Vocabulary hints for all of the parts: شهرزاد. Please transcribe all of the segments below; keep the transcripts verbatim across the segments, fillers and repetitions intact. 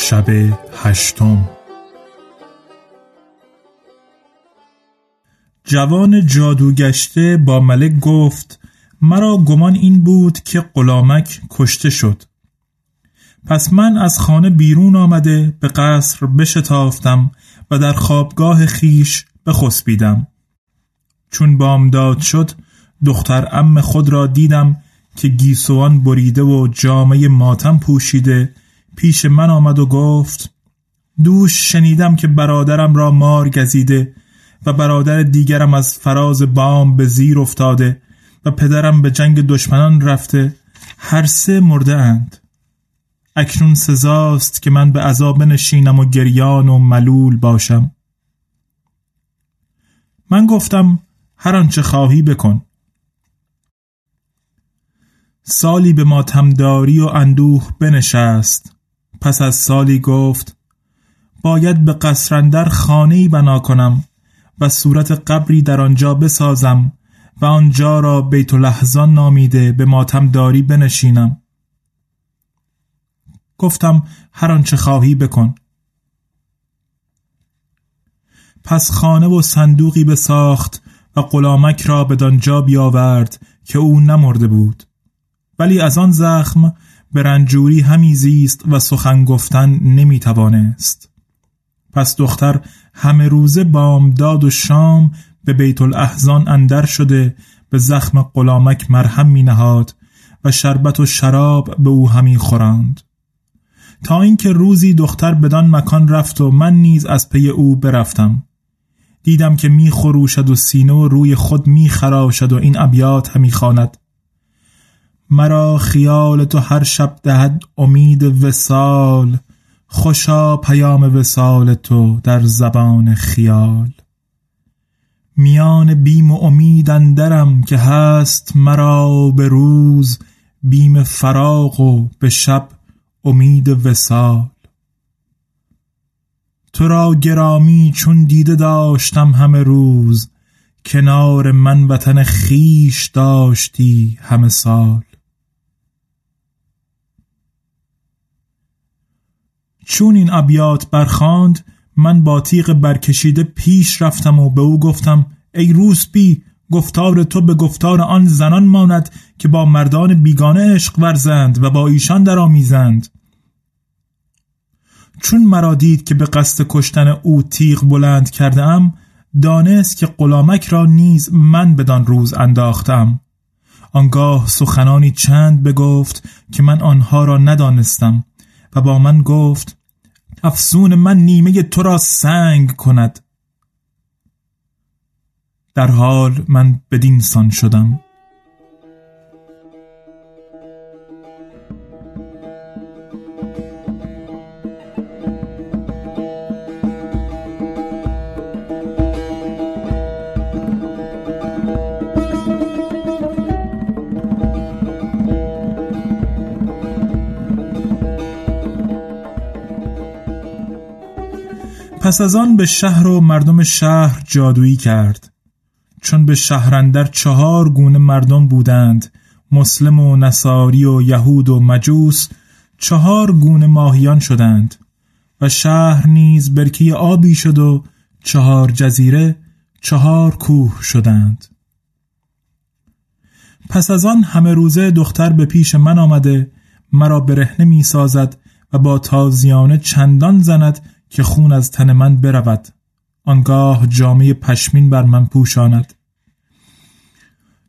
شب هشتم. جوان جادوگشته با ملک گفت: مرا گمان این بود که غلامک کشته شد. پس من از خانه بیرون آمده به قصر بشتافتم و در خوابگاه خیش بخسبیدم. چون بامداد شد دختر عم خود را دیدم که گیسوان بریده و جامه ماتم پوشیده پیش من آمد و گفت: دوش شنیدم که برادرم را مار گزیده و برادر دیگرم از فراز بام به زیر افتاده و پدرم به جنگ دشمنان رفته، هر سه مرده اند. اکنون سزاست که من به عذاب نشینم و گریان و ملول باشم. من گفتم: هر آنچه خواهی بکن. سالی به ماتمداری و اندوه بنشست. پس از سالی گفت: باید به قصر اندر خانه‌ای بنا کنم و صورت قبری در آنجا بسازم و آنجا را بیت لحظان نامیده به ماتم داری بنشینم. گفتم: هر آنچه خواهی بکن. پس خانه و صندوقی بساخت و غلامک را به دانجا بیاورد که او نمرده بود، ولی از آن زخم به رنجوری همی زیست و سخن گفتن نمی توانست. پس دختر همه روزه بامداد و شام به بیت الاحزان اندر شده به زخم غلامک مرهم می نهاد و شربت و شراب به او همی خوراند، تا اینکه روزی دختر بدان مکان رفت و من نیز از پی او برفتم. دیدم که می خروشد و سینه و روی خود می خراشد و این ابیات همی خواند: مرا خیال تو هر شب دهد امید وصال، خوشا پیام وصال تو در زبان خیال. میان بیم و امید اندرم که هست مرا به روز بیم فراق و به شب امید وصال. تو را گرامی چون دیده داشتم همه روز، کنار من وطن خیش داشتی همه سال. چون این ابیات برخاند من با تیغ برکشیده پیش رفتم و به او گفتم: ای روسبی، گفتار تو به گفتار آن زنان ماند که با مردان بیگانه عشق ورزند و با ایشان درآمیزند. چون مرا دید که به قصد کشتن او تیغ بلند کرده ام، دانست که غلامک را نیز من بدان روز انداختم. آنگاه سخنانی چند بگفت که من آنها را ندانستم و با من گفت: افسون من نیمه تو را سنگ کند. در حال من بدین سان شدم. پس از آن به شهر و مردم شهر جادویی کرد، چون به شهر اندر چهار گونه مردم بودند، مسلم و نصاری و یهود و مجوس، چهار گونه ماهیان شدند و شهر نیز برکه آبی شد و چهار جزیره چهار کوه شدند. پس از آن همه روزه دختر به پیش من آمده، مرا برهنه می سازد و با تازیانه چندان زند که خون از تن من برود، آنگاه جامه پشمین بر من پوشاند.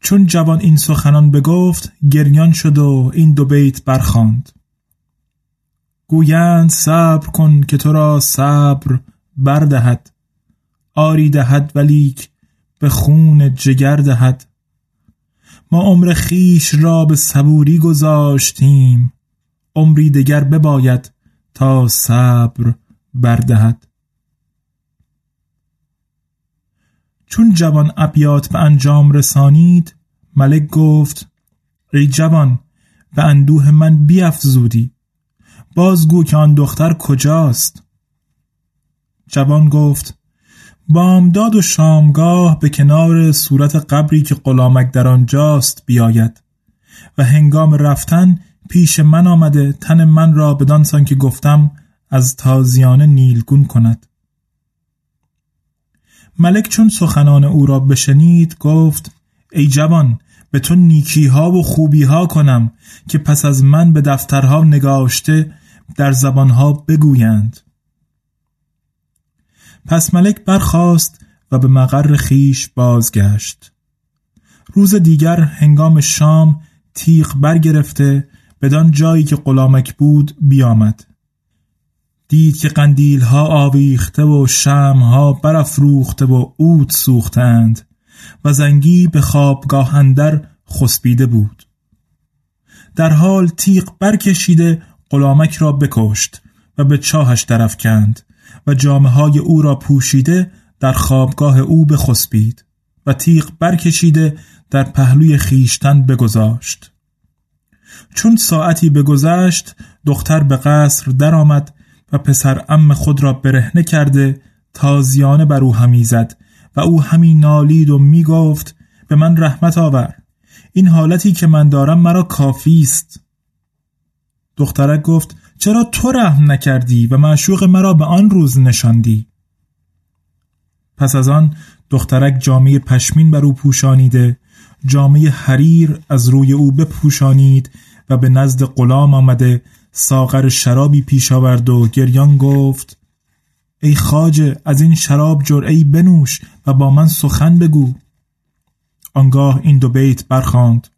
چون جوان این سخنان بگفت، گریان شد و این دو بیت برخواند: گویند صبر کن که تو را صبر بردهد، آری دهد ولیک به خون جگر دهد. ما عمر خیش را به صبوری گذاشتیم، عمری دگر بباید تا صبر بردهد. چون جوان ابیات به انجام رسانید، ملک گفت: ای جوان، به اندوه من بیفزودی، بازگو که آن دختر کجاست؟ جوان گفت: بامداد و شامگاه به کنار صورت قبری که غلامک در آنجاست بیاید، و هنگام رفتن پیش من آمده، تن من را بدان سان که گفتم از تازیانه نیلگون کند. ملک چون سخنان او را بشنید، گفت: ای جوان، به تو نیکی‌ها و خوبی‌ها کنم که پس از من به دفترها نگاشته در زبانها بگویند. پس ملک برخاست و به مقر خیش بازگشت. روز دیگر هنگام شام تیغ برگرفته بدان جایی که غلامک بود بیامد، دید که قندیل‌ها آویخته و شمع‌ها برافروخته و عود سوختند و زنگی به خوابگاه اندر خسبیده بود. در حال تیغ برکشیده غلامک را بکشت و به چاهش درافکند و جامه‌های او را پوشیده در خوابگاه او بخسبید و تیغ برکشیده در پهلوی خیشتن بگذاشت. چون ساعتی بگذشت، دختر به قصر درآمد و پسر عم خود را برهنه کرده تازیانه بر او همی زد و او همی نالید و می گفت: به من رحمت آور، این حالتی که من دارم مرا کافی است. دخترک گفت: چرا تو رحم نکردی و معشوق مرا به آن روز نشاندی؟ پس از آن دخترک جامه پشمین بر او پوشانیده، جامه حریر از روی او بپوشانید و به نزد غلام آمده، ساغر شرابی پیش آورد و گریان گفت: ای خواجه، از این شراب جرعه‌ای بنوش و با من سخن بگو. آنگاه این دو بیت برخواند: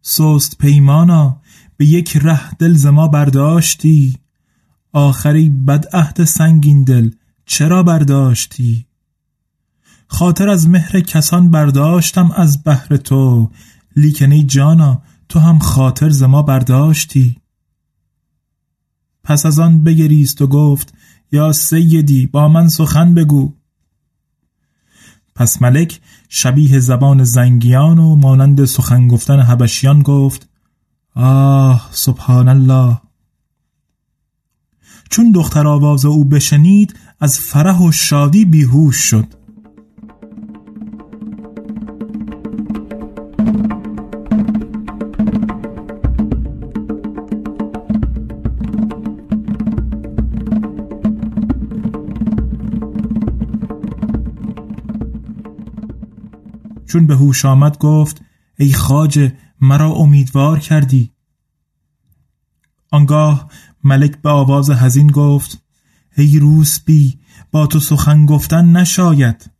سست پیمانا به یک ره دل ز ما برداشتی، آخری بدعهد سنگین دل چرا برداشتی؟ خاطر از مهر کسان برداشتم از بهر تو، لیکن ای جانا تو هم خاطر ز ما برداشتی. پس از آن بگریست و گفت: یا سیدی، با من سخن بگو. پس ملک شبیه زبان زنگیان و مانند سخن گفتن حبشیان گفت: آه، سبحان الله. چون دختر آواز او بشنید، از فرح و شادی بیهوش شد. چون به هوش آمد گفت: ای خواجه، مرا امیدوار کردی. آنگاه ملک به آواز حزین گفت: ای روسبی، با تو سخن گفتن نشاید.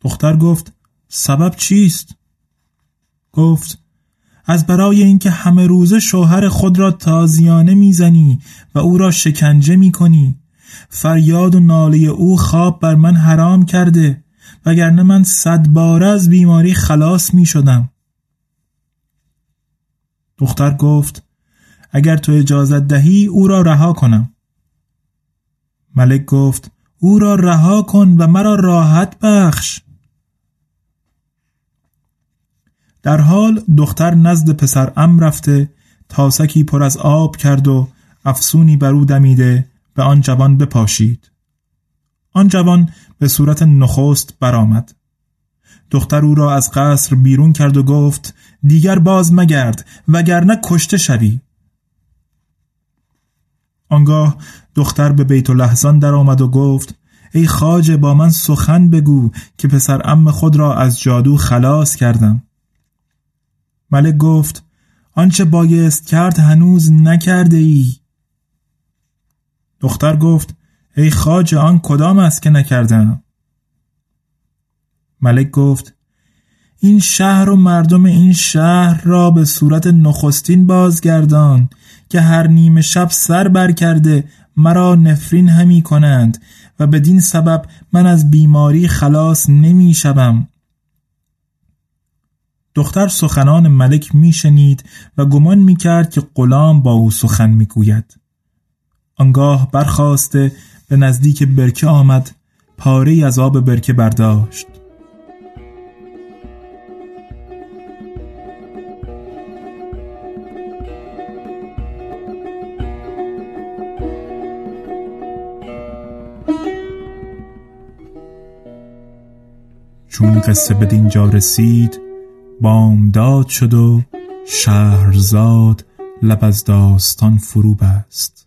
دختر گفت: سبب چیست؟ گفت: از برای اینکه همه روز شوهر خود را تازیانه میزنی و او را شکنجه میکنی، فریاد و ناله او خواب بر من حرام کرده، وگرنه من صد بار از بیماری خلاص می شدم. دختر گفت: اگر تو اجازت دهی او را رها کنم. ملک گفت: او را رها کن و مرا راحت بخش. در حال دختر نزد پسر عم رفته، تاسکی پر از آب کرد و افسونی بر او دمیده و آن جوان بپاشید. آن جوان به صورت نخست برآمد. دختر او را از قصر بیرون کرد و گفت دیگر باز مگرد وگرنه کشته شوی. آنگاه دختر به بیت لحظان در آمد و گفت ای خواجه با من سخن بگو که پسر عم خود را از جادو خلاص کردم. ملک گفت آنچه بایست کرد هنوز نکرده ای. دختر گفت ای خواجه آن کدام است که نکردم؟ ملک گفت این شهر و مردم این شهر را به صورت نخستین بازگردان که هر نیمه شب سر بر کرده مرا نفرین همی کنند و بدین سبب من از بیماری خلاص نمی شوم. دختر سخنان ملک می شنید و گمان می کرد که غلام با او سخن می گوید. آنگاه برخاسته به نزدیک برکه آمد، پاره از آب برکه برداشت. چون قصه به دینجا رسید، بامداد شد و شهرزاد لب از داستان فرو بست.